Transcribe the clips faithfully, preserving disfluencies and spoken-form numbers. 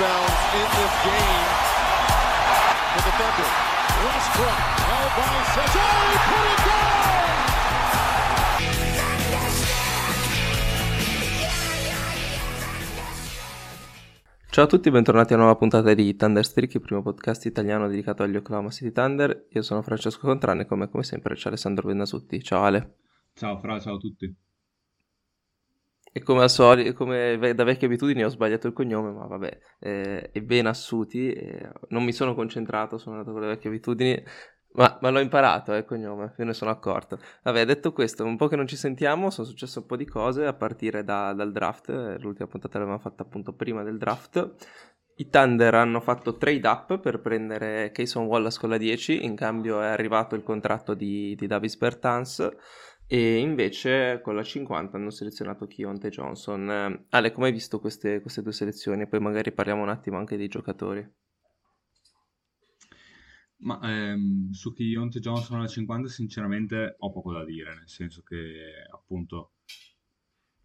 rebounds in this game for the Thunder. Westbrook held by Seth. Oh, he put it down! Ciao a tutti e bentornati a una nuova puntata di Thunderstreet, il primo podcast italiano dedicato agli Oklahoma City Thunder. Io sono Francesco Contrano e come, come sempre c'è Alessandro Bennassuti. Ciao Ale. Ciao Fra, ciao a tutti. E come al solito, come da vecchie abitudini ho sbagliato il cognome, ma vabbè, eh, è Bennassuti, eh, non mi sono concentrato, sono andato con le vecchie abitudini, ma, ma l'ho imparato, eh, il cognome, io ne sono accorto. Vabbè, detto questo, un po' che non ci sentiamo, sono successe un po' di cose a partire da, dal draft, l'ultima puntata l'avevamo fatta appunto prima del draft. I Thunder hanno fatto trade up per prendere Cason Wallace con la dieci, in cambio è arrivato il contratto di, di Davis Bertans, e invece con la cinquanta hanno selezionato Keyontae Johnson. Ale, come hai visto queste, queste due selezioni? Poi magari parliamo un attimo anche dei giocatori. Ma ehm, su Keyontae Johnson alla cinquanta sinceramente ho poco da dire, nel senso che appunto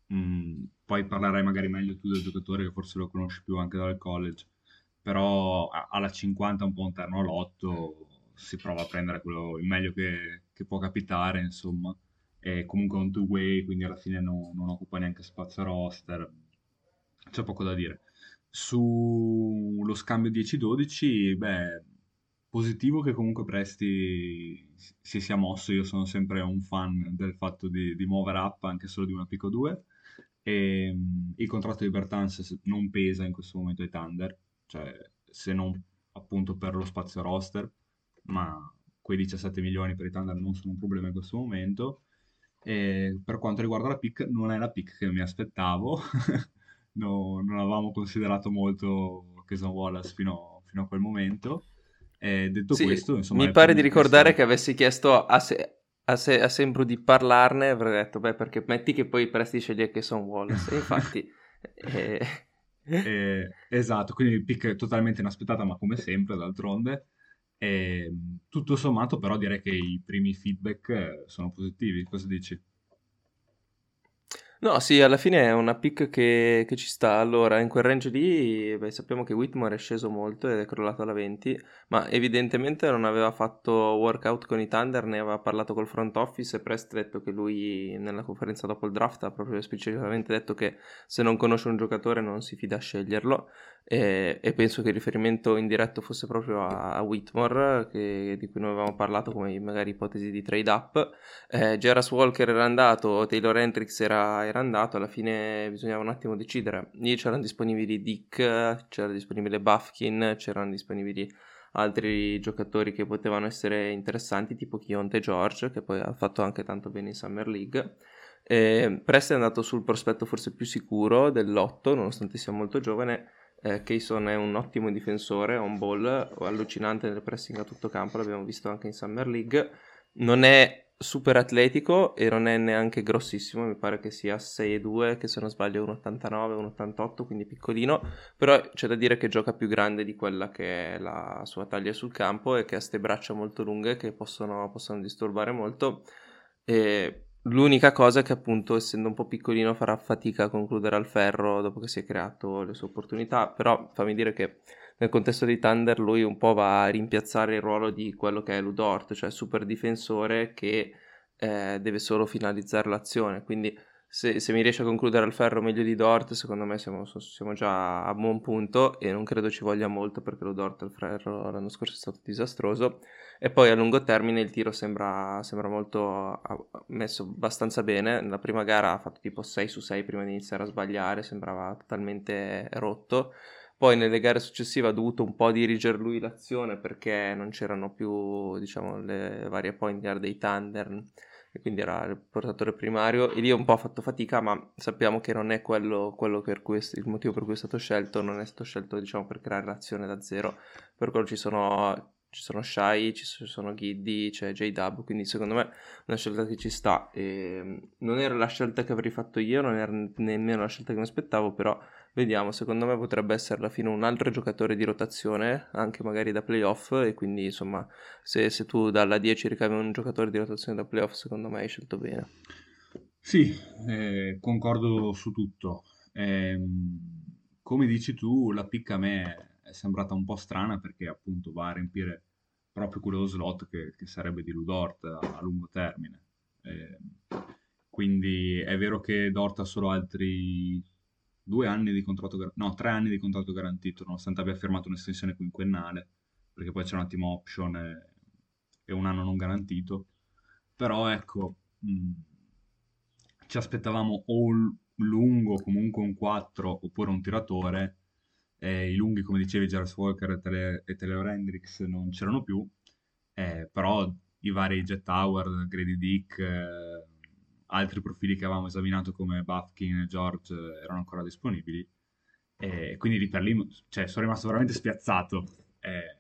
mh, poi parlerai magari meglio tu del giocatore che forse lo conosci più anche dal college, però alla cinquanta un po' un terno all'otto, si prova a prendere quello, il meglio che, che può capitare, insomma. È comunque un two-way, quindi alla fine no, non occupa neanche spazio roster, c'è poco da dire. Sullo scambio dieci dodici, beh, positivo che comunque Presti si sia mosso, io sono sempre un fan del fatto di, di muovere up anche solo di una pick o due, e il contratto di Bertans non pesa in questo momento ai Thunder, cioè se non appunto per lo spazio roster, ma quei diciassette milioni per i Thunder non sono un problema in questo momento. E per quanto riguarda la pick, non è la pick che mi aspettavo, no, non avevamo considerato molto Cason Wallace fino, fino a quel momento, e detto sì, questo insomma, mi pare di ricordare che avessi chiesto a, se, a, se, a Sembru di parlarne, avrei detto beh perché metti che poi Presti sceglie Cason Wallace, e infatti eh... Eh, esatto, quindi pick totalmente inaspettata ma come sempre d'altronde. E tutto sommato però direi che i primi feedback sono positivi, cosa dici? No, sì, alla fine è una pick che, che ci sta. Allora, in quel range lì, beh, sappiamo che Whitmore è sceso molto ed è crollato alla venti, ma evidentemente non aveva fatto workout con i Thunder, ne aveva parlato col front office e Presti ha detto che lui nella conferenza dopo il draft ha proprio esplicitamente detto che se non conosce un giocatore non si fida a sceglierlo, e, e penso che il riferimento indiretto fosse proprio a, a Whitmore, che, di cui noi avevamo parlato come magari ipotesi di trade up. eh, Geras Walker era andato, Taylor Hendricks era era andato, alla fine bisognava un attimo decidere. Lì c'erano disponibili Dick, c'era disponibile Bufkin, c'erano disponibili altri giocatori che potevano essere interessanti, tipo Keyontae George, che poi ha fatto anche tanto bene in Summer League. E Presti è andato sul prospetto forse più sicuro dell'otto, nonostante sia molto giovane. eh, Cason è un ottimo difensore, on ball, allucinante nel pressing a tutto campo, l'abbiamo visto anche in Summer League. Non è super atletico e non è neanche grossissimo, mi pare che sia sei e due, che se non sbaglio è uno virgola ottantanove, uno virgola ottantotto, quindi piccolino, però c'è da dire che gioca più grande di quella che è la sua taglia sul campo e che ha ste braccia molto lunghe che possono, possono disturbare molto. E l'unica cosa è che appunto essendo un po' piccolino farà fatica a concludere al ferro dopo che si è creato le sue opportunità, però fammi dire che nel contesto dei Thunder lui un po' va a rimpiazzare il ruolo di quello che è Lu Dort, cioè super difensore che eh, deve solo finalizzare l'azione, quindi se, se mi riesce a concludere al ferro meglio di Dort, secondo me siamo, siamo già a buon punto, e non credo ci voglia molto perché Lu Dort al ferro l'anno scorso è stato disastroso. E poi a lungo termine il tiro sembra, sembra molto messo abbastanza bene, nella prima gara ha fatto tipo sei su sei prima di iniziare a sbagliare, sembrava totalmente rotto. Poi nelle gare successive ha dovuto un po' dirigere lui l'azione perché non c'erano più, diciamo, le varie point guard dei Thunder, e quindi era il portatore primario, e lì un po' ha fatto fatica, ma sappiamo che non è quello, quello per cui, il motivo per cui è stato scelto, non è stato scelto, diciamo, per creare l'azione da zero, per quello ci sono... Ci sono Shai, ci sono Giddey, c'è J-Dub, quindi secondo me è una scelta che ci sta. E non era la scelta che avrei fatto io, non era nemmeno la scelta che mi aspettavo, però vediamo, secondo me potrebbe essere alla fine un altro giocatore di rotazione, anche magari da playoff, e quindi insomma se, se tu dalla dieci ricavi un giocatore di rotazione da playoff, secondo me hai scelto bene. Sì, eh, concordo su tutto. Ehm... come dici tu, la picca a me è sembrata un po' strana perché appunto va a riempire proprio quello slot che, che sarebbe di Lu Dort a, a lungo termine. Eh, quindi è vero che Dort ha solo altri due anni di contratto, no, tre anni di contratto garantito, nonostante abbia firmato un'estensione quinquennale, perché poi c'è un attimo option e, e un anno non garantito. Però ecco, mh, ci aspettavamo o un lungo, comunque un quattro, oppure un tiratore. Eh, I lunghi, come dicevi, Geras Walker e, Tele- e Taylor Hendricks non c'erano più, eh, però i vari Jet Howard, Grady Dick, eh, altri profili che avevamo esaminato come Bufkin e George eh, erano ancora disponibili, eh, quindi lì per lì cioè, sono rimasto veramente spiazzato. Eh,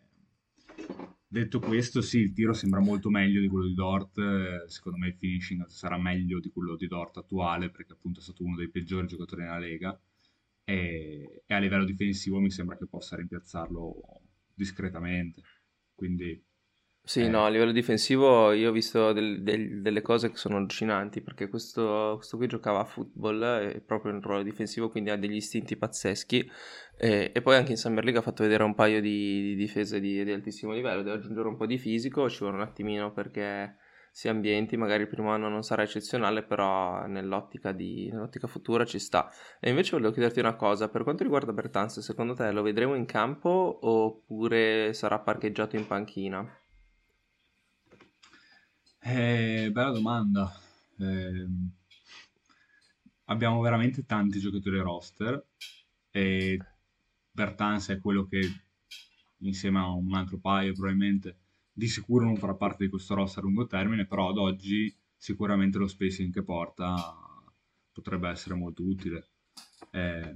detto questo, sì, il tiro sembra molto meglio di quello di Dort, eh, secondo me il finishing sarà meglio di quello di Dort attuale, perché appunto è stato uno dei peggiori giocatori nella Lega, e a livello difensivo mi sembra che possa rimpiazzarlo discretamente, quindi sì, eh... no, a livello difensivo io ho visto del, del, delle cose che sono allucinanti, perché questo, questo qui giocava a football e proprio in ruolo difensivo, quindi ha degli istinti pazzeschi, e, e poi anche in Summer League ha fatto vedere un paio di, di difese di, di altissimo livello. Devo aggiungere un po' di fisico, ci vuole un attimino perché si ambienti, magari il primo anno non sarà eccezionale, però nell'ottica, di, nell'ottica futura ci sta. E invece volevo chiederti una cosa, per quanto riguarda Bertans, secondo te lo vedremo in campo oppure sarà parcheggiato in panchina? Eh, bella domanda. Eh, abbiamo veramente tanti giocatori roster e Bertans è quello che, insieme a un altro paio probabilmente, di sicuro non farà parte di questo roster a lungo termine, però ad oggi sicuramente lo spacing che porta potrebbe essere molto utile. Eh,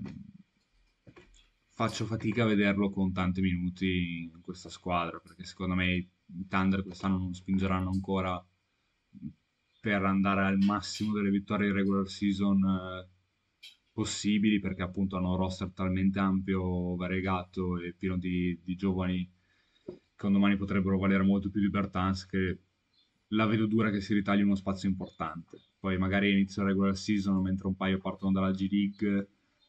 faccio fatica a vederlo con tanti minuti in questa squadra, perché secondo me i Thunder quest'anno non spingeranno ancora per andare al massimo delle vittorie in regular season eh, possibili, perché appunto hanno un roster talmente ampio, variegato e pieno di, di giovani che un domani potrebbero valere molto più di Bertans, che la vedo dura che si ritagli uno spazio importante. Poi magari inizio regular season, mentre un paio partono dalla G League,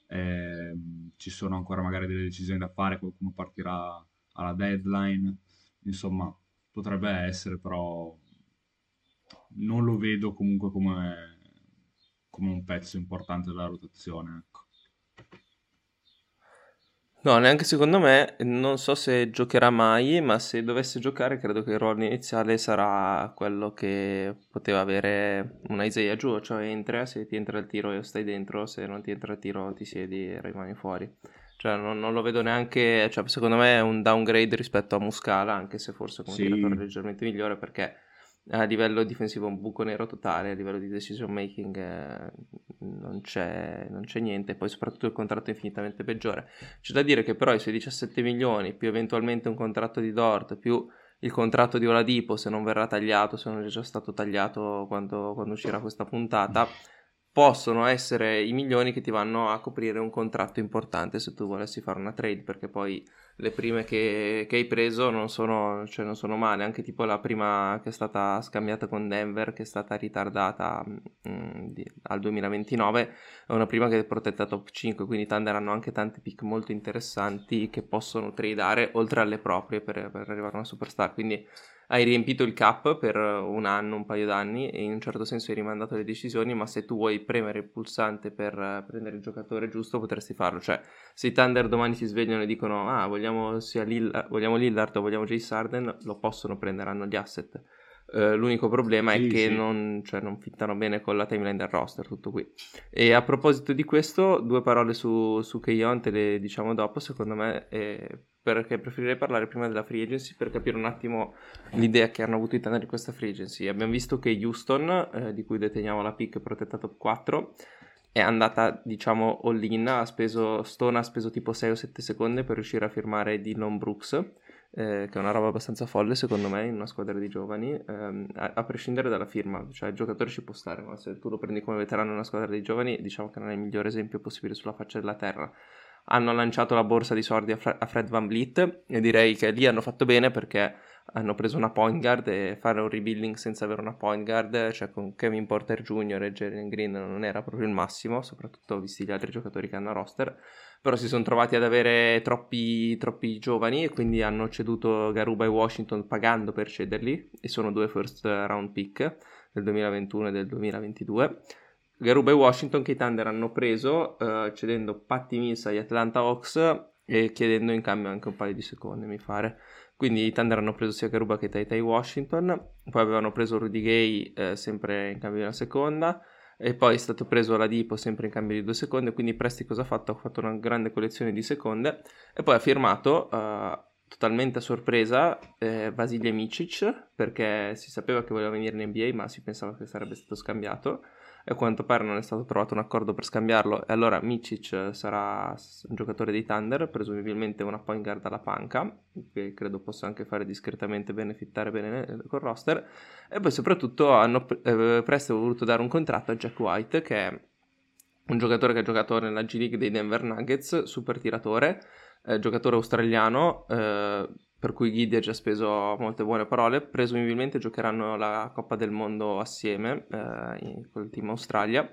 eh, ci sono ancora magari delle decisioni da fare, qualcuno partirà alla deadline, insomma potrebbe essere, però non lo vedo comunque come, come un pezzo importante della rotazione, ecco. No, neanche secondo me, non so se giocherà mai, ma se dovesse giocare credo che il ruolo iniziale sarà quello che poteva avere un Isaiah Joe, cioè entra, se ti entra il tiro e stai dentro, se non ti entra il tiro ti siedi e rimani fuori. Cioè non, non lo vedo neanche, cioè secondo me è un downgrade rispetto a Muscala, anche se forse con un sì. tiratore leggermente migliore, perché a livello difensivo è un buco nero totale, a livello di decision making eh, non, c'è, non c'è niente, poi soprattutto il contratto è infinitamente peggiore. C'è da dire che però i suoi diciassette milioni più eventualmente un contratto di Dort più il contratto di Oladipo, se non verrà tagliato, se non è già stato tagliato quando, quando uscirà questa puntata, possono essere i milioni che ti vanno a coprire un contratto importante se tu volessi fare una trade, perché poi le prime che, che hai preso non sono, cioè non sono male, anche tipo la prima che è stata scambiata con Denver, che è stata ritardata mh, di, al duemilaventinove, è una prima che è protetta top cinque, quindi Thunder hanno anche tanti pick molto interessanti che possono tradeare oltre alle proprie per, per arrivare a una superstar, quindi hai riempito il cap per un anno, un paio d'anni, e in un certo senso hai rimandato le decisioni, ma se tu vuoi premere il pulsante per prendere il giocatore giusto potresti farlo. Cioè se i Thunder domani si svegliano e dicono ah vogliamo sia Lillard, vogliamo Lillard o vogliamo James Harden, lo possono prendere, hanno gli asset. Uh, l'unico problema sì, è che sì. non, cioè, non fittano bene con la timeline del roster, tutto qui. E a proposito di questo, due parole su, su Keyon, te le diciamo dopo, secondo me, eh, perché preferirei parlare prima della free agency per capire un attimo l'idea che hanno avuto i Thunder di questa free agency. Abbiamo visto che Houston, eh, di cui deteniamo la pick protetta top quattro, è andata diciamo all in, ha speso, Stone ha speso tipo sei o sette secondi per riuscire a firmare Dillon Brooks, Eh, che è una roba abbastanza folle secondo me in una squadra di giovani, ehm, a, a prescindere dalla firma, cioè il giocatore ci può stare, ma se tu lo prendi come veterano in una squadra di giovani diciamo che non è il migliore esempio possibile sulla faccia della terra. Hanno lanciato la borsa di soldi a, Fra- a Fred VanVleet e direi che lì hanno fatto bene, perché hanno preso una point guard, e fare un rebuilding senza avere una point guard, cioè con Kevin Porter Junior e Jalen Green non era proprio il massimo, soprattutto visti gli altri giocatori che hanno roster, però si sono trovati ad avere troppi, troppi giovani e quindi hanno ceduto Garuba e Washington pagando per cederli, e sono due first round pick del duemilaventuno e del duemilaventidue. Garuba e Washington che i Thunder hanno preso uh, cedendo Patty Mills agli Atlanta Hawks e chiedendo in cambio anche un paio di secondi, mi pare. Quindi i Thunder hanno preso sia Garuba che TyTy Washington, poi avevano preso Rudy Gay eh, sempre in cambio di una seconda, e poi è stato preso Oladipo sempre in cambio di due seconde. Quindi Presti cosa ha fatto? Ha fatto una grande collezione di seconde e poi ha firmato uh, totalmente a sorpresa eh, Vasilije Micić, perché si sapeva che voleva venire in N B A ma si pensava che sarebbe stato scambiato, e a quanto pare non è stato trovato un accordo per scambiarlo, e allora Micić sarà un giocatore dei Thunder, presumibilmente una point guard alla panca, che credo possa anche fare discretamente, benefittare bene col roster. E poi soprattutto hanno eh, presto voluto dare un contratto a Jack White, che è un giocatore che ha giocato nella G League dei Denver Nuggets, super tiratore, eh, giocatore australiano, eh, per cui Giddey ha già speso molte buone parole. Presumibilmente giocheranno la Coppa del Mondo assieme eh, col team Australia,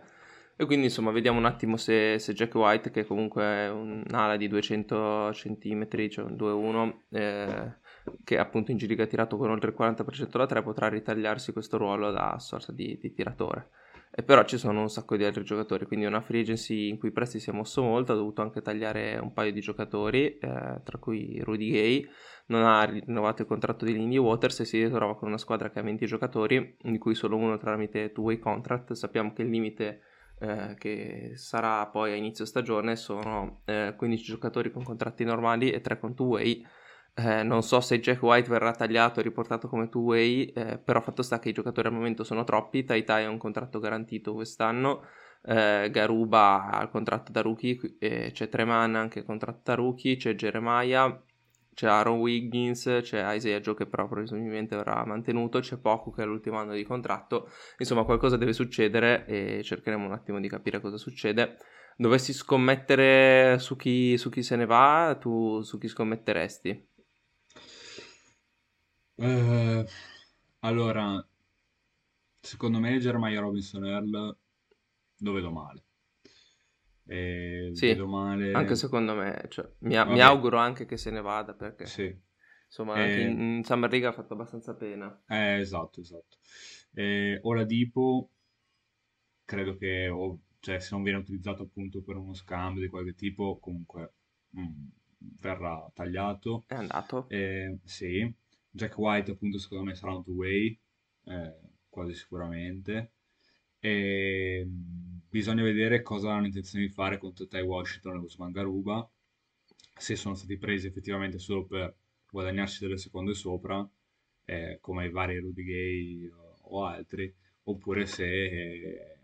e quindi insomma vediamo un attimo se, se Jack White, che comunque è un'ala di duecento centimetri, cioè un due uno, eh, che appunto in G League ha tirato con oltre il quaranta per cento da tre, potrà ritagliarsi questo ruolo da sorta di, di tiratore. E però ci sono un sacco di altri giocatori, quindi è una free agency in cui Presti si è mosso molto, ha dovuto anche tagliare un paio di giocatori, eh, tra cui Rudy Gay. Non ha rinnovato il contratto di Lindy Waters e si ritrova con una squadra che ha venti giocatori, di cui solo uno tramite two-way contract. Sappiamo che il limite eh, che sarà poi a inizio stagione sono eh, quindici giocatori con contratti normali e tre con two-way. Eh, non so se Jack White verrà tagliato e riportato come two-way, eh, però fatto sta che i giocatori al momento sono troppi. TyTy ha un contratto garantito quest'anno, eh, Garuba ha il contratto da rookie, eh, c'è Tre Mann anche il contratto da rookie, c'è Jeremiah, c'è Aaron Wiggins, c'è Isaiah Joe che però presumibilmente verrà mantenuto, c'è Poku che è l'ultimo anno di contratto. Insomma qualcosa deve succedere e cercheremo un attimo di capire cosa succede. Dovessi scommettere su chi, su chi se ne va, tu su chi scommetteresti? Eh, allora, secondo me Jeremiah Robinson-Earl lo vedo male. E sì, male... anche secondo me, cioè, mi, mi auguro anche che se ne vada, perché sì, insomma eh... in, in Summer League ha fatto abbastanza pena. Eh, esatto, esatto. Eh, Oladipo credo che o, cioè, se non viene utilizzato appunto per uno scambio di qualche tipo, comunque mh, verrà tagliato. È andato. Eh, sì. Jack White appunto secondo me sarà un two-way, eh, quasi sicuramente. E bisogna vedere cosa hanno intenzione di fare con TyTy Washington e Ousmane Garuba, se sono stati presi effettivamente solo per guadagnarsi delle seconde sopra, eh, come i vari Rudy Gay o, o altri, oppure se eh,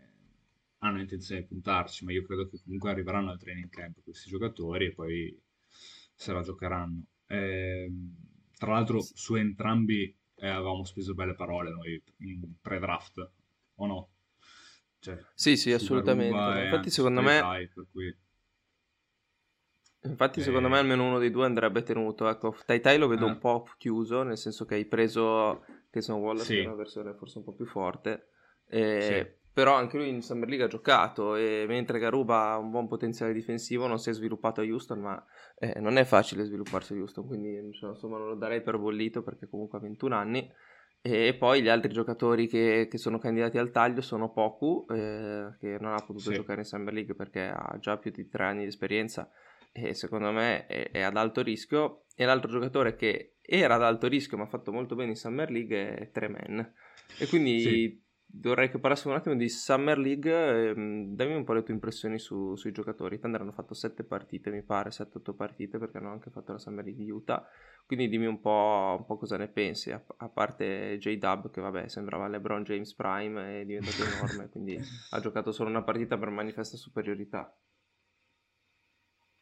hanno intenzione di puntarci. Ma io credo che comunque arriveranno al training camp questi giocatori e poi se la giocheranno. Eh, tra l'altro su entrambi eh, avevamo speso belle parole noi in pre-draft, o no? Cioè, sì, sì, assolutamente. Infatti, secondo me, dai, per cui... infatti, eh... secondo me, almeno uno dei due andrebbe tenuto. Ecco, TyTy lo vedo eh. un po' chiuso, nel senso che hai preso Cason Wallace, sì, che è una versione forse un po' più forte. Eh, sì. Però anche lui in Summer League ha giocato, e mentre Garuba ha un buon potenziale difensivo, non si è sviluppato a Houston, ma eh, non è facile svilupparsi a Houston, quindi cioè, insomma non lo darei per bollito, perché comunque ha ventuno anni. E poi gli altri giocatori che, che sono candidati al taglio sono Poku, eh, che non ha potuto sì. giocare in Summer League perché ha già più di tre anni di esperienza e secondo me è, è ad alto rischio, e l'altro giocatore che era ad alto rischio ma ha fatto molto bene in Summer League è Tre Mann. E quindi sì. dovrei che parlassimo un attimo di Summer League. ehm, dammi un po' le tue impressioni su, sui giocatori. I Thunder hanno fatto sette partite, mi pare, sette otto partite, perché hanno anche fatto la Summer League di Utah. Quindi dimmi un po', un po' cosa ne pensi, a, a parte J-Dub che vabbè sembrava LeBron James Prime, è diventato enorme, quindi ha giocato solo una partita per manifesta superiorità.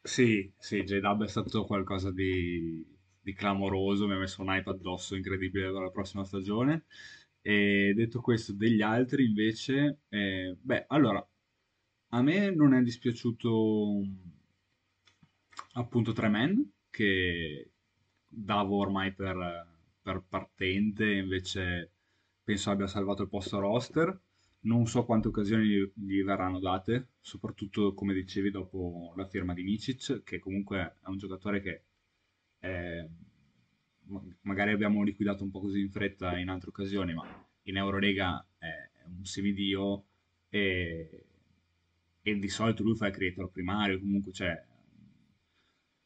Sì, sì, J-Dub è stato qualcosa di, di clamoroso, mi ha messo un hype addosso incredibile per la prossima stagione. E detto questo, degli altri invece, eh, beh, allora, a me non è dispiaciuto appunto Tre Mann, che... davo ormai per, per partente, invece penso abbia salvato il posto roster. non so quante occasioni gli, gli verranno date, soprattutto come dicevi dopo la firma di Micić, che comunque è un giocatore che è, magari abbiamo liquidato un po' così in fretta in altre occasioni, ma in Eurolega è un semidio e, e di solito lui fa il creatore primario, comunque c'è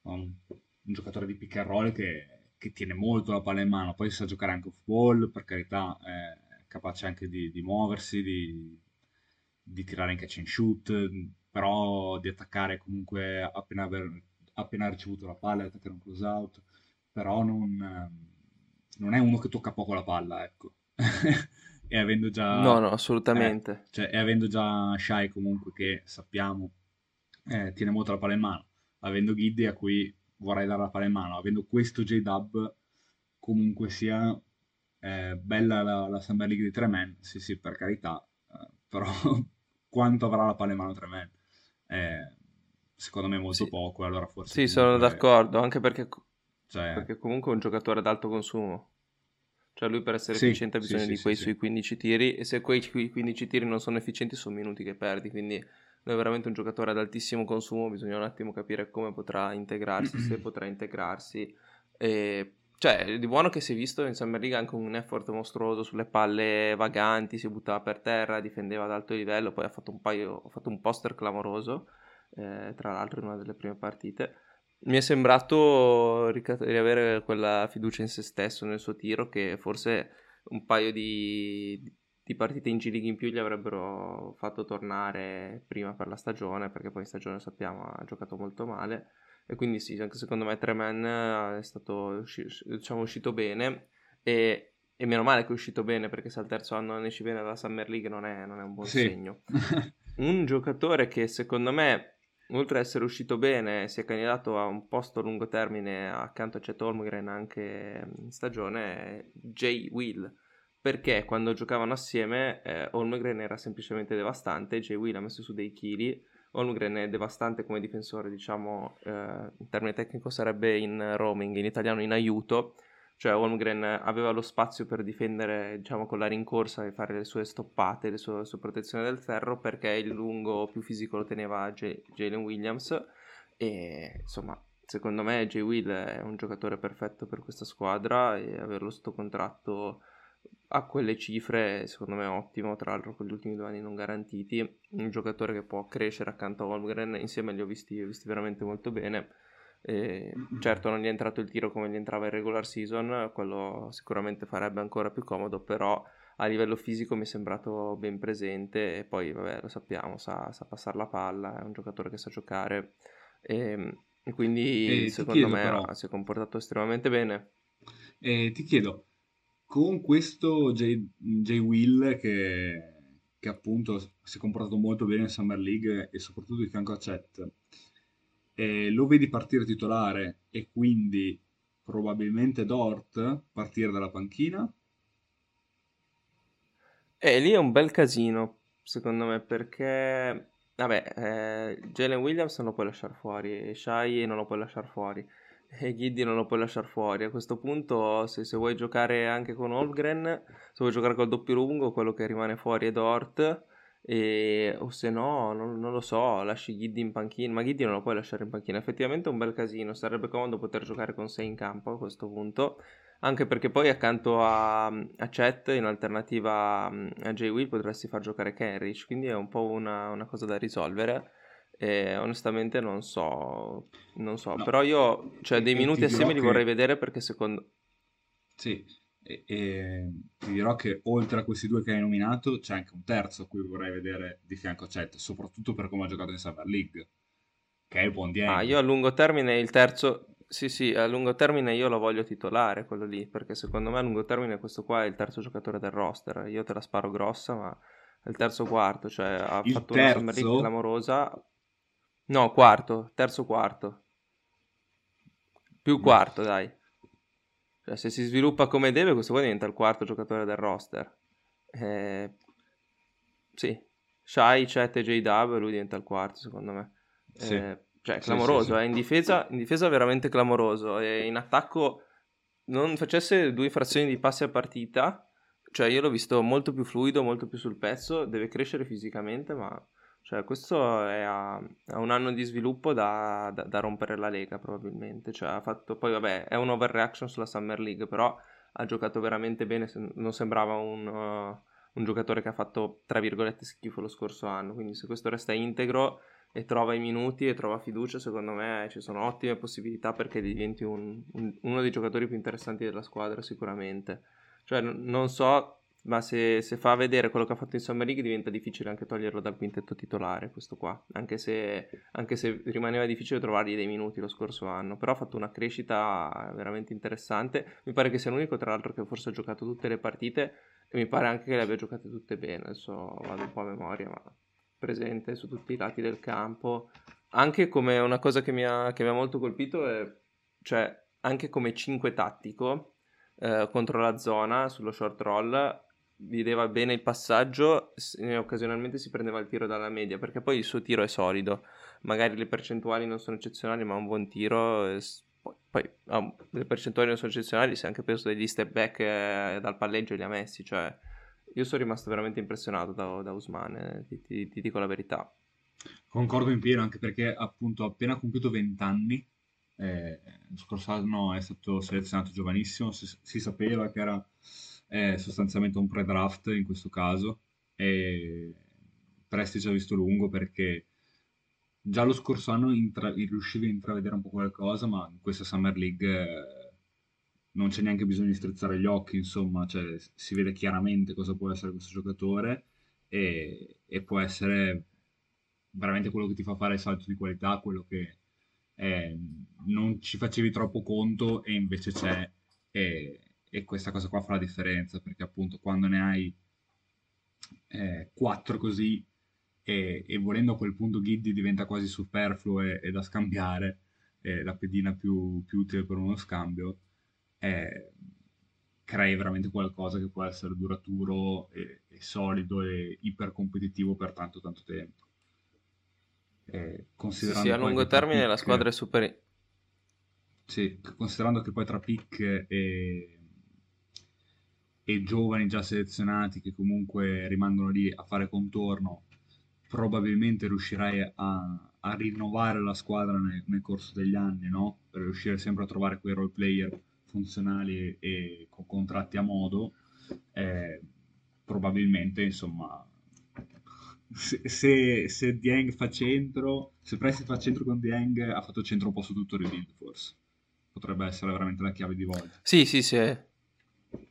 un, un giocatore di pick and roll che, che tiene molto la palla in mano, poi sa giocare anche off ball, per carità, è capace anche di, di muoversi, di, di tirare in catch and shoot, però di attaccare comunque appena, aver, appena ricevuto la palla, di attaccare un close out, però non, non è uno che tocca poco la palla, ecco. E avendo già no no assolutamente eh, cioè, e avendo già Shai comunque che sappiamo eh, tiene molto la palla in mano, avendo Giddey a cui vorrei dare la palla in mano, avendo questo J-Dub, comunque sia eh, bella la, la Summer League di Tre Mann, sì sì per carità, eh, però quanto avrà la palla in mano Tre Mann? Eh, secondo me molto sì. Poco, allora forse sì comunque... sono d'accordo, anche perché, cioè... perché comunque è un giocatore ad alto consumo. Cioè lui per essere sì, efficiente ha bisogno sì, di sì, quei sì. Sui quindici tiri, e se quei quindici tiri non sono efficienti sono minuti che perdi, quindi lui è veramente un giocatore ad altissimo consumo, bisogna un attimo capire come potrà integrarsi, se potrà integrarsi. E, cioè di buono che si è visto in Summer League anche un effort mostruoso sulle palle vaganti, si buttava per terra, difendeva ad alto livello, poi ha fatto un, paio, ha fatto un poster clamoroso, eh, tra l'altro in una delle prime partite. Mi è sembrato ricat- riavere quella fiducia in se stesso, nel suo tiro, che forse un paio di, di partite in G-League in più gli avrebbero fatto tornare prima per la stagione, perché poi in stagione sappiamo ha giocato molto male, e quindi sì, anche secondo me Tre Mann è stato diciamo uscito bene, e, e meno male che è uscito bene, perché se al terzo anno non esci bene dalla Summer League non è, non è un buon sì. segno. Un giocatore che secondo me, oltre ad essere uscito bene, si è candidato a un posto a lungo termine accanto a Chet Holmgren anche in stagione, Jay Will, perché quando giocavano assieme eh, Holmgren era semplicemente devastante, Jay Will ha messo su dei chili, Holmgren è devastante come difensore, diciamo eh, in termine tecnico sarebbe in roaming, in italiano in aiuto, cioè Holmgren aveva lo spazio per difendere diciamo con la rincorsa e fare le sue stoppate, le sue, le sue protezioni del ferro, perché il lungo più fisico lo teneva J- Jalen Williams, e insomma secondo me Jay Will è un giocatore perfetto per questa squadra, e averlo sotto contratto a quelle cifre secondo me è ottimo, tra l'altro con gli ultimi due anni non garantiti, un giocatore che può crescere accanto a Holmgren, insieme li ho visti, li ho visti veramente molto bene. E certo non gli è entrato il tiro come gli entrava in regular season, quello sicuramente farebbe ancora più comodo, però a livello fisico mi è sembrato ben presente, e poi vabbè lo sappiamo, sa, sa passare la palla, è un giocatore che sa giocare, e, e quindi e secondo me però, si è comportato estremamente bene. E ti chiedo, con questo J, J Will che, che appunto si è comportato molto bene in Summer League e soprattutto di fianco a Chet, Eh, lo vedi partire titolare e quindi probabilmente Dort partire dalla panchina? E eh, lì è un bel casino secondo me, perché vabbè eh, Jalen Williams non lo puoi lasciare fuori, Shai non lo puoi lasciare fuori, e Giddey non lo puoi lasciare fuori. A questo punto se, se vuoi giocare anche con Holmgren, se vuoi giocare col doppio lungo, quello che rimane fuori è Dort. E, o se no, non, non lo so, lasci Giddey in panchina, ma Giddey non lo puoi lasciare in panchina, effettivamente è un bel casino, sarebbe comodo poter giocare con sei in campo a questo punto, anche perché poi accanto a, a Chet in alternativa a Jay Will potresti far giocare Kenrich, quindi è un po' una, una cosa da risolvere, e onestamente non so, non so. No. Però io cioè, dei e, minuti e assieme li vorrei che... vedere, perché secondo... Sì. E, e ti dirò che oltre a questi due che hai nominato c'è anche un terzo a cui vorrei vedere di fianco a Chet, soprattutto per come ha giocato in Summer League, che è il buon Dieng. Ah, io a lungo termine il terzo, sì sì, a lungo termine io lo voglio titolare quello lì, perché secondo me a lungo termine questo qua è il terzo giocatore del roster, io te la sparo grossa, ma è il terzo quarto, cioè ha il fatto terzo... una Summer League clamorosa, no quarto, terzo quarto, più quarto no. Dai. Cioè, se si sviluppa come deve, questo qua diventa il quarto giocatore del roster. Eh, sì, Shai, Chet e J-Dub, lui diventa il quarto, secondo me. Eh, sì. Cioè, clamoroso, sì, sì, sì. Eh, in difesa, in difesa veramente clamoroso. Eh, in attacco non facesse due frazioni di passi a partita, cioè io l'ho visto molto più fluido, molto più sul pezzo, deve crescere fisicamente, ma cioè, questo è a, a un anno di sviluppo da, da, da rompere la lega probabilmente, cioè, ha fatto, poi vabbè è un overreaction sulla Summer League, però ha giocato veramente bene, non sembrava un, uh, un giocatore che ha fatto tra virgolette schifo lo scorso anno, quindi se questo resta integro e trova i minuti e trova fiducia, secondo me ci sono ottime possibilità perché diventi un, un, uno dei giocatori più interessanti della squadra sicuramente. Cioè n- non so, ma se, se fa vedere quello che ha fatto in Summer League diventa difficile anche toglierlo dal quintetto titolare questo qua, anche se, anche se rimaneva difficile trovargli dei minuti lo scorso anno, però ha fatto una crescita veramente interessante, mi pare che sia l'unico tra l'altro che forse ha giocato tutte le partite e mi pare anche che le abbia giocate tutte bene, adesso vado un po' a memoria ma... presente su tutti i lati del campo, anche come una cosa che mi ha, che mi ha molto colpito è, cioè anche come cinque tattico eh, contro la zona sullo short roll vedeva bene il passaggio e occasionalmente si prendeva il tiro dalla media perché poi il suo tiro è solido, magari le percentuali non sono eccezionali ma un buon tiro e poi, poi ah, le percentuali non sono eccezionali, si è anche preso degli step back eh, dal palleggio e li ha messi, cioè io sono rimasto veramente impressionato da, da Ousmane, ti, ti, ti dico la verità. Concordo in pieno, anche perché appunto ha appena compiuto venti anni, eh, lo scorso anno è stato selezionato giovanissimo, si, si sapeva che era eh, sostanzialmente un pre-draft in questo caso, e Presti ci ha visto lungo perché già lo scorso anno intra- riusciva a intravedere un po' qualcosa, ma in questa Summer League... Eh, non c'è neanche bisogno di strizzare gli occhi, insomma, cioè, si vede chiaramente cosa può essere questo giocatore e, e può essere veramente quello che ti fa fare il salto di qualità, quello che eh, non ci facevi troppo conto e invece c'è, e, e questa cosa qua fa la differenza, perché appunto quando ne hai eh, quattro così e, e volendo a quel punto Giddey diventa quasi superfluo e, e da scambiare, eh, la pedina più, più utile per uno scambio, Eh, crei veramente qualcosa che può essere duraturo e, e solido e ipercompetitivo per tanto tanto tempo. Eh, considerando sì, sì, a lungo termine picche, la squadra è super... Sì, considerando che poi tra pick e, e giovani già selezionati che comunque rimangono lì a fare contorno, probabilmente riuscirai a, a rinnovare la squadra nel, nel corso degli anni, no? Per riuscire sempre a trovare quei role player funzionali e con contratti a modo, eh, probabilmente insomma se, se, se Dieng fa centro, se Presti fa centro con Dieng, ha fatto centro un po' su tutto il rebuild, forse potrebbe essere veramente la chiave di volta. Sì sì sì,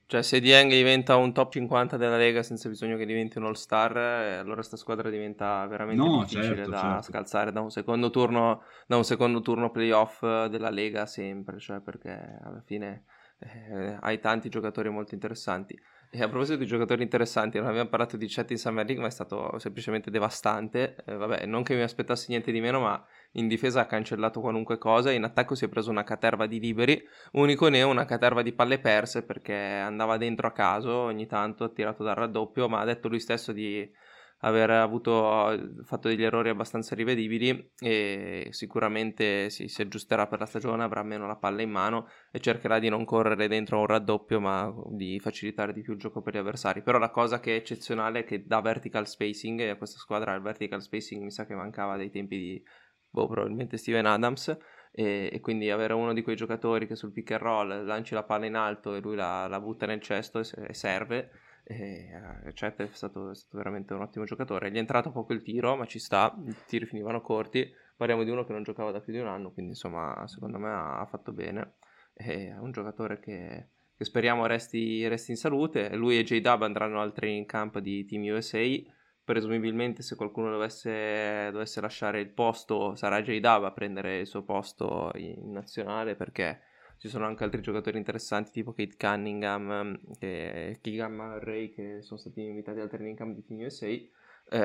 cioè se Dieng diventa un top cinquanta della Lega senza bisogno che diventi un all star, eh, allora sta squadra diventa veramente no, difficile certo, da certo. scalzare da un secondo turno da un secondo turno playoff della Lega sempre, cioè perché alla fine eh, hai tanti giocatori molto interessanti. E a proposito di giocatori interessanti, non abbiamo parlato di Chet in Summer League ma è stato semplicemente devastante, eh, vabbè non che mi aspettassi niente di meno, ma in difesa ha cancellato qualunque cosa, in attacco si è preso una caterva di liberi, unico neo una caterva di palle perse perché andava dentro a caso, ogni tanto tirato dal raddoppio, ma ha detto lui stesso di aver avuto, fatto degli errori abbastanza rivedibili e sicuramente si, si aggiusterà per la stagione, avrà meno la palla in mano e cercherà di non correre dentro a un raddoppio ma di facilitare di più il gioco per gli avversari. Però la cosa che è eccezionale è che dà vertical spacing e a questa squadra il vertical spacing mi sa che mancava dai tempi di boh, probabilmente Steven Adams, e, e quindi avere uno di quei giocatori che sul pick and roll lanci la palla in alto e lui la, la butta nel cesto e, e serve. E Chet è stato, è stato veramente un ottimo giocatore, gli è entrato poco il tiro ma ci sta, i tiri finivano corti, parliamo di uno che non giocava da più di un anno, quindi insomma secondo me ha fatto bene, è un giocatore che, che speriamo resti, resti in salute. Lui e J-Dub andranno al training camp di Team U S A, presumibilmente se qualcuno dovesse, dovesse lasciare il posto sarà J-Dub a prendere il suo posto in nazionale, perché ci sono anche altri giocatori interessanti tipo Kate Cunningham e Keegan Murray che sono stati invitati al training camp di Team U S A,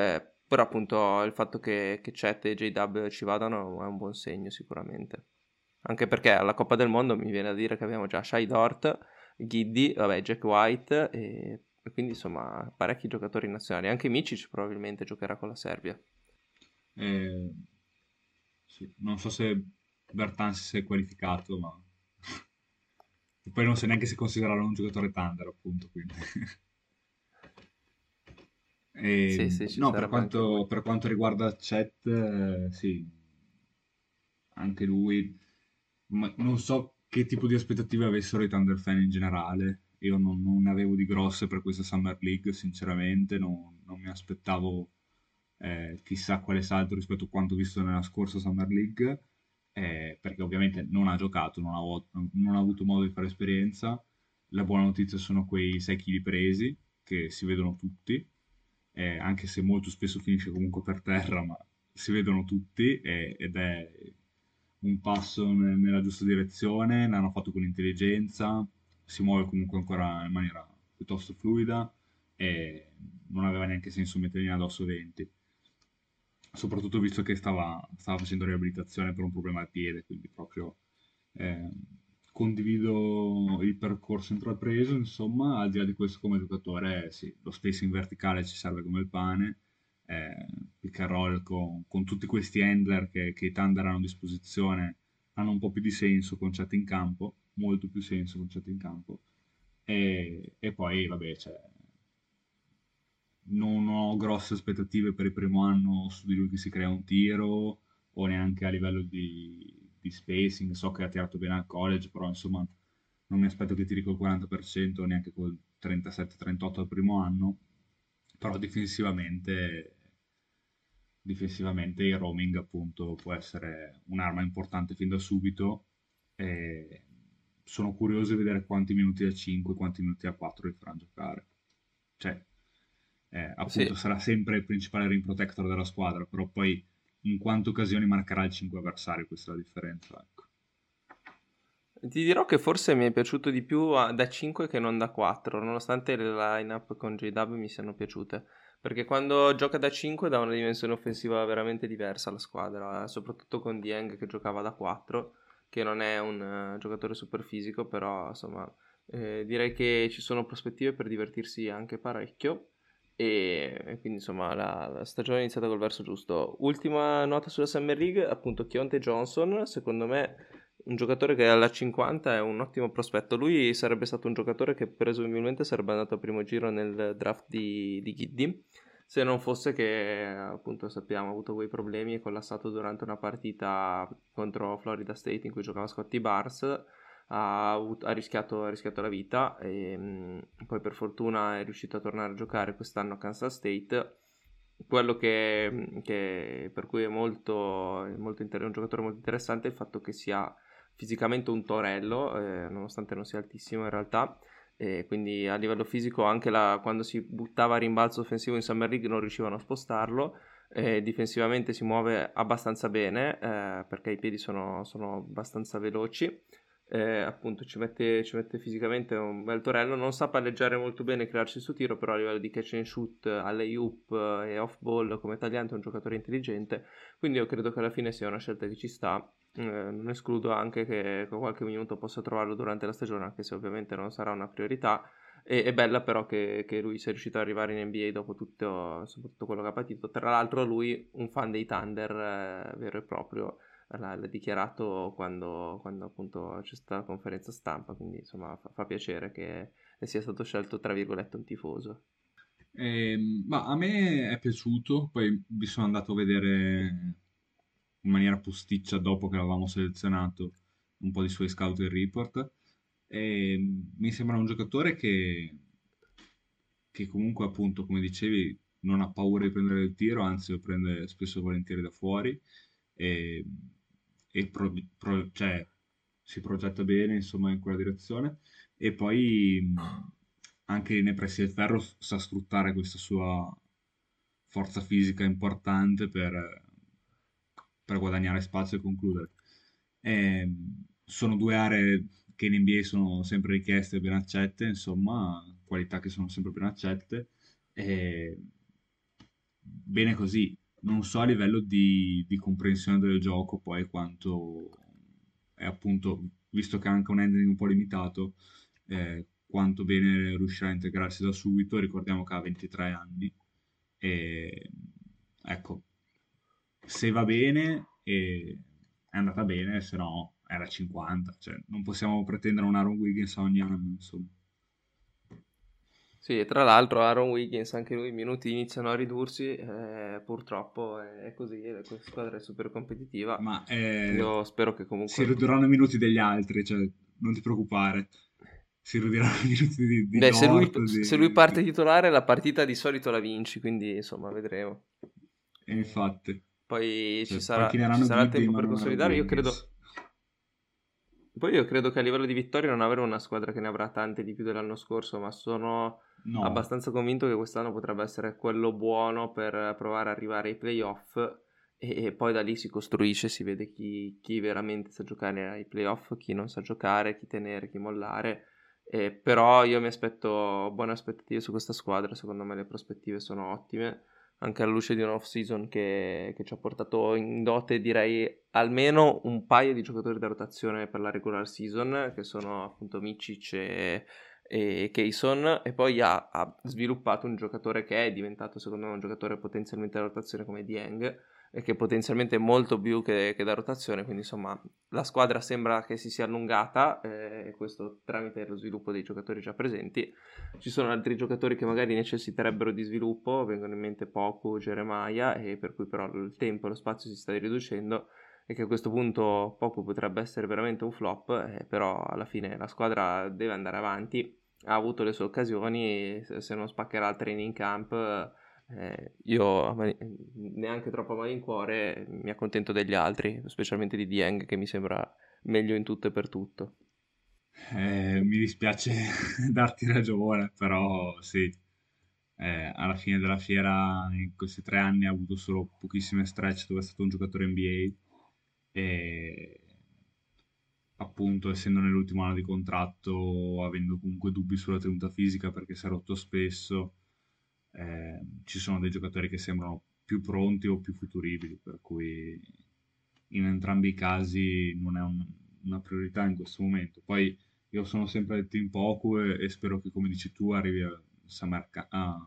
eh, però appunto il fatto che, che Chet e J-Dub ci vadano è un buon segno sicuramente, anche perché alla Coppa del Mondo mi viene a dire che abbiamo già Shai Dort, Giddey, vabbè Jack White e, e quindi insomma parecchi giocatori nazionali, anche Micić probabilmente giocherà con la Serbia. eh, sì. Non so se Bertans si è qualificato, ma e poi non so neanche se considerarlo un giocatore Thunder, appunto, quindi E, sì, sì, ci no, per quanto, per quanto riguarda Chet, eh, sì, anche lui, ma non so che tipo di aspettative avessero i Thunder fan in generale. Io non, non ne avevo di grosse per questa Summer League, sinceramente, non, non mi aspettavo eh, chissà quale salto rispetto a quanto visto nella scorsa Summer League, eh, perché ovviamente non ha giocato, non ha, non ha avuto modo di fare esperienza. La buona notizia sono quei sei chili presi, che si vedono tutti, eh, anche se molto spesso finisce comunque per terra, ma si vedono tutti, eh, ed è un passo ne- nella giusta direzione, l'hanno fatto con intelligenza, si muove comunque ancora in maniera piuttosto fluida e non aveva neanche senso mettergli addosso venti, soprattutto visto che stava, stava facendo riabilitazione per un problema al piede, quindi proprio... Eh, condivido il percorso intrapreso, insomma. Al di là di questo, come giocatore, sì, lo spacing verticale ci serve come il pane, eh, pick and roll con, con tutti questi handler che, che i Thunder hanno a disposizione hanno un po' più di senso con Chet in campo, molto più senso con Chet in campo, e, e poi vabbè, cioè, non ho grosse aspettative per il primo anno su di lui che si crea un tiro, o neanche a livello di di spacing. So che ha tirato bene al college, però insomma non mi aspetto che tiri col quaranta per cento, neanche col trentasette trentotto al primo anno, però difensivamente difensivamente il roaming appunto può essere un'arma importante fin da subito, e sono curioso di vedere quanti minuti a cinque, quanti minuti a quattro li faranno giocare, cioè eh, appunto sì. Sarà sempre il principale rim protector della squadra, però poi in quante occasioni marcherà il cinque avversario, questa è la differenza, ecco. Ti dirò che forse mi è piaciuto di più da cinque che non da quattro, nonostante le line-up con J-Dub mi siano piaciute, perché quando gioca da cinque dà una dimensione offensiva veramente diversa alla squadra, soprattutto con Dieng che giocava da quattro, che non è un uh, giocatore super fisico, però insomma eh, direi che ci sono prospettive per divertirsi anche parecchio. E quindi insomma la, la stagione è iniziata col verso giusto. Ultima nota sulla Summer League, appunto Keyontae Johnson, secondo me un giocatore che alla cinquanta è un ottimo prospetto. Lui sarebbe stato un giocatore che presumibilmente sarebbe andato al primo giro nel draft di, di Giddey, se non fosse che appunto sappiamo ha avuto quei problemi e collassato durante una partita contro Florida State in cui giocava Scottie Barnes. Ha, avuto, ha, rischiato, ha rischiato la vita e mh, poi per fortuna è riuscito a tornare a giocare quest'anno a Kansas State. Quello che, che per cui è molto, molto inter- un giocatore molto interessante è il fatto che sia fisicamente un torello, eh, nonostante non sia altissimo in realtà, e quindi a livello fisico anche la, quando si buttava a rimbalzo offensivo in Summer League non riuscivano a spostarlo. E difensivamente si muove abbastanza bene, eh, perché i piedi sono, sono abbastanza veloci. Eh, appunto ci mette, ci mette fisicamente un bel torello, non sa palleggiare molto bene e crearsi il suo tiro, però a livello di catch and shoot, alley-oop e off-ball come tagliante è un giocatore intelligente, quindi io credo che alla fine sia una scelta che ci sta. Eh, non escludo anche che con qualche minuto possa trovarlo durante la stagione, anche se ovviamente non sarà una priorità. E, è bella però che, che lui sia riuscito ad arrivare in N B A dopo tutto, soprattutto quello che ha patito. Tra l'altro lui un fan dei Thunder eh, vero e proprio, l'ha dichiarato quando, quando appunto c'è stata la conferenza stampa, quindi insomma fa, fa piacere che sia stato scelto tra virgolette un tifoso. Eh, ma a me è piaciuto, poi mi sono andato a vedere in maniera posticcia dopo che l'avevamo selezionato un po' di suoi scout e report, e mi sembra un giocatore che, che comunque appunto come dicevi non ha paura di prendere il tiro, anzi lo prende spesso e volentieri da fuori, e e pro, pro, cioè, si progetta bene insomma in quella direzione, e poi anche nei pressi del ferro sa sfruttare questa sua forza fisica importante per, per guadagnare spazio e concludere. E sono due aree che in N B A sono sempre richieste e ben accette, insomma qualità che sono sempre ben accette, e bene così. Non so a livello di, di comprensione del gioco poi quanto è appunto, visto che ha anche un handling un po' limitato, eh, quanto bene riuscirà a integrarsi da subito. Ricordiamo che ha ventitré anni e ecco, se va bene e è andata bene, se no era cinquanta, cioè non possiamo pretendere un Aaron Wiggins ogni anno, insomma. Sì, e tra l'altro Aaron Wiggins, anche lui, i minuti iniziano a ridursi, eh, purtroppo è così, questa squadra è super competitiva, ma eh, io spero che comunque... Si ridurranno i minuti degli altri, cioè non ti preoccupare, si ridurranno i minuti di, di Beh, Dort, se, lui, di... se lui parte titolare la partita di solito la vinci, quindi insomma vedremo. E infatti. Poi cioè, ci sarà, ci sarà tempo per consolidare, io credo... Poi io credo che a livello di vittorie non avremo una squadra che ne avrà tante di più dell'anno scorso, ma sono no. abbastanza convinto che quest'anno potrebbe essere quello buono per provare ad arrivare ai playoff, e, e poi da lì si costruisce, si vede chi, chi veramente sa giocare ai playoff, chi non sa giocare, chi tenere, chi mollare, eh, però io mi aspetto buone aspettative su questa squadra, secondo me le prospettive sono ottime, anche alla luce di un off-season che, che ci ha portato in dote, direi, almeno un paio di giocatori da rotazione per la regular season, che sono appunto Micic e, e Cason, e poi ha, ha sviluppato un giocatore che è diventato, secondo me, un giocatore potenzialmente da rotazione come Dieng, e che potenzialmente è molto più che, che da rotazione, quindi insomma la squadra sembra che si sia allungata, eh, questo tramite lo sviluppo dei giocatori già presenti. Ci sono altri giocatori che magari necessiterebbero di sviluppo, vengono in mente Poku, Jeremiah, e per cui però il tempo e lo spazio si sta riducendo, e che a questo punto Poku potrebbe essere veramente un flop, eh, però alla fine la squadra deve andare avanti, ha avuto le sue occasioni, e se non spaccherà il training camp... Eh, io neanche troppo a malincuore mi accontento degli altri, specialmente di Dieng, che mi sembra meglio in tutto e per tutto. Eh, mi dispiace darti ragione, però sì, eh, alla fine della fiera in questi tre anni ha avuto solo pochissime stretch dove è stato un giocatore N B A, e appunto essendo nell'ultimo anno di contratto, avendo comunque dubbi sulla tenuta fisica perché si è rotto spesso, Eh, ci sono dei giocatori che sembrano più pronti o più futuribili, per cui in entrambi i casi non è un, una priorità in questo momento. Poi io sono sempre del team Poku, e, e spero che, come dici tu, arrivi a, Samarca, a,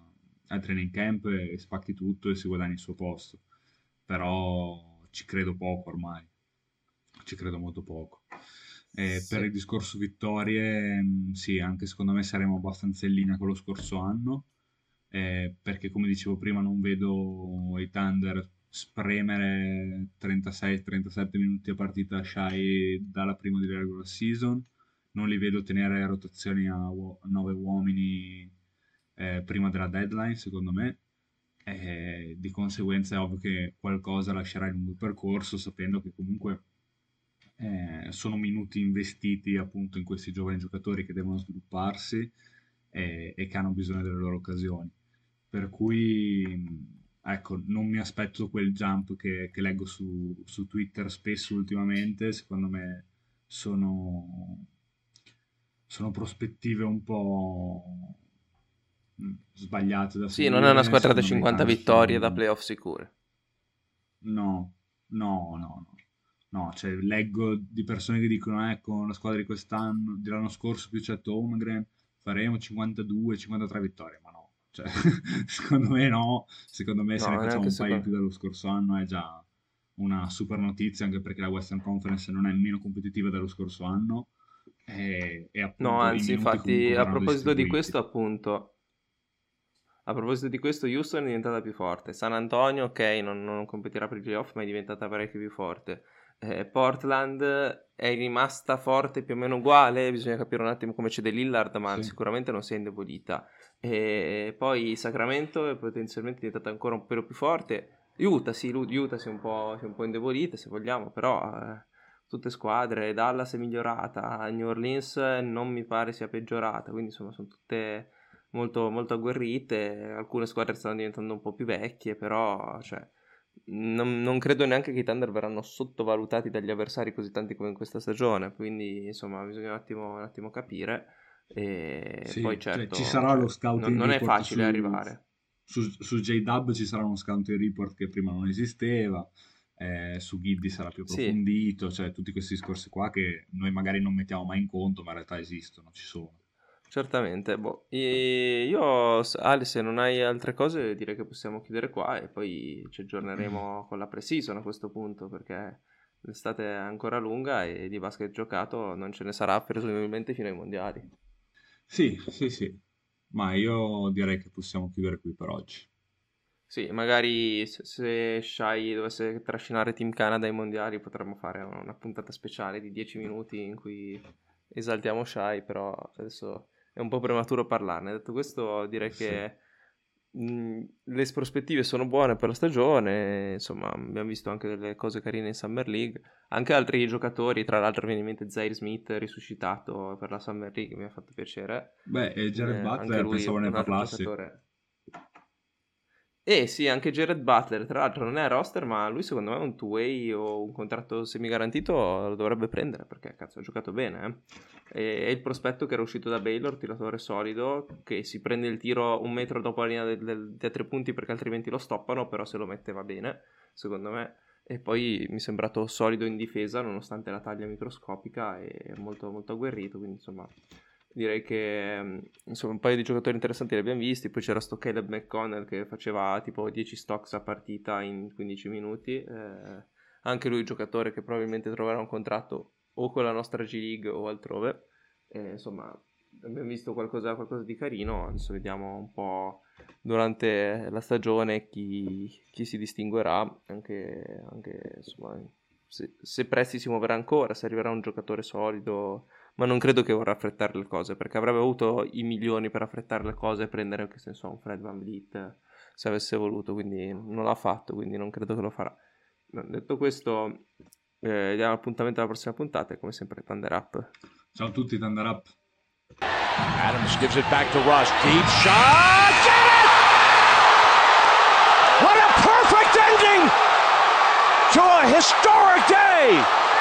a training camp e, e spacchi tutto e si guadagni il suo posto, però ci credo poco ormai, ci credo molto poco. Eh, sì. Per il discorso vittorie, sì, anche secondo me saremo abbastanza in linea con lo scorso anno. Eh, perché, come dicevo prima, non vedo i Thunder spremere trentasei trentasette minuti a partita Shai dalla prima di regular season, non li vedo tenere rotazioni a nove uomini eh, prima della deadline, secondo me, eh, di conseguenza è ovvio che qualcosa lascerà lungo il percorso, sapendo che comunque eh, sono minuti investiti appunto in questi giovani giocatori che devono svilupparsi e, e che hanno bisogno delle loro occasioni. Per cui, ecco, non mi aspetto quel jump che, che leggo su, su Twitter spesso ultimamente. Secondo me sono, sono prospettive un po' sbagliate da seguire. Sì, non è una squadra da cinquanta vittorie da playoff sicure. No, no, no, no. No, cioè, leggo di persone che dicono, ecco, la squadra di quest'anno, dell'anno scorso, più Chet Holmgren, faremo cinquantadue cinquantatré vittorie, ma no, cioè, secondo me no, secondo me no, se ne facciamo un super... paio più dallo scorso anno è già una super notizia, anche perché la Western Conference non è meno competitiva dello scorso anno, e, e appunto, no, anzi, infatti, a proposito di questo, appunto, a proposito di questo, Houston è diventata più forte, San Antonio, ok, non, non competirà per i playoff, ma è diventata parecchio più forte. Portland è rimasta forte più o meno uguale, bisogna capire un attimo come cede Lillard, ma sì, sicuramente non si è indebolita, e poi Sacramento è potenzialmente diventata ancora un pelo più forte, Utah, sì, Utah si è un po', si è un po' indebolita se vogliamo, però eh, tutte squadre, Dallas è migliorata, New Orleans non mi pare sia peggiorata, quindi insomma sono tutte molto, molto agguerrite, alcune squadre stanno diventando un po' più vecchie, però cioè... Non, non credo neanche che i Thunder verranno sottovalutati dagli avversari così tanti come in questa stagione, quindi insomma bisogna un attimo, un attimo capire, e sì, poi certo, cioè, ci sarà lo scouting non, non è facile su, arrivare su, su J-Dub ci sarà uno scouting report che prima non esisteva, eh, su Giddey sarà più approfondito, sì, cioè tutti questi discorsi qua che noi magari non mettiamo mai in conto ma in realtà esistono, ci sono. Certamente, boh. E io, Ale, se non hai altre cose direi che possiamo chiudere qua e poi ci aggiorneremo con la pre-season a questo punto, perché l'estate è ancora lunga e di basket giocato non ce ne sarà presumibilmente fino ai mondiali. Sì, sì, sì, ma io direi che possiamo chiudere qui per oggi. Sì, magari se, se Shai dovesse trascinare Team Canada ai mondiali potremmo fare una puntata speciale di dieci minuti in cui esaltiamo Shai, però adesso è un po' prematuro parlarne. Detto questo, direi sì. che mh, le prospettive sono buone per la stagione, insomma abbiamo visto anche delle cose carine in Summer League, anche altri giocatori, tra l'altro viene in mente Zaire Smith risuscitato per la Summer League, mi ha fatto piacere. Beh, e Jared eh, Butler pensavo ne parlassi. Eh sì, anche Jared Butler, tra l'altro non è a roster, ma lui secondo me un two-way o un contratto semigarantito lo dovrebbe prendere, perché cazzo ha giocato bene. Eh? È il prospetto che era uscito da Baylor, tiratore solido, che si prende il tiro un metro dopo la linea del, del, dei tre punti perché altrimenti lo stoppano, però se lo mette va bene, secondo me. E poi mi è sembrato solido in difesa, nonostante la taglia microscopica, e molto, molto agguerrito, quindi insomma... Direi che insomma un paio di giocatori interessanti li abbiamo visti, poi c'era sto Caleb McConnell che faceva tipo dieci stocks a partita in quindici minuti, eh, anche lui giocatore che probabilmente troverà un contratto o con la nostra G League o altrove, eh, insomma abbiamo visto qualcosa, qualcosa di carino, adesso vediamo un po' durante la stagione chi, chi si distinguerà, anche, anche insomma se, se Presti si muoverà ancora, se arriverà un giocatore solido. Ma non credo che vorrà affrettare le cose, perché avrebbe avuto i milioni per affrettare le cose e prendere, che senso, un Fred VanVleet se avesse voluto, quindi non l'ha fatto, quindi non credo che lo farà. Detto questo, eh, diamo appuntamento alla prossima puntata e come sempre Thunder Up. Ciao a tutti, Thunder Up. Adams gives it back to Rush, deep shot, get it! What a perfect ending to a historic day!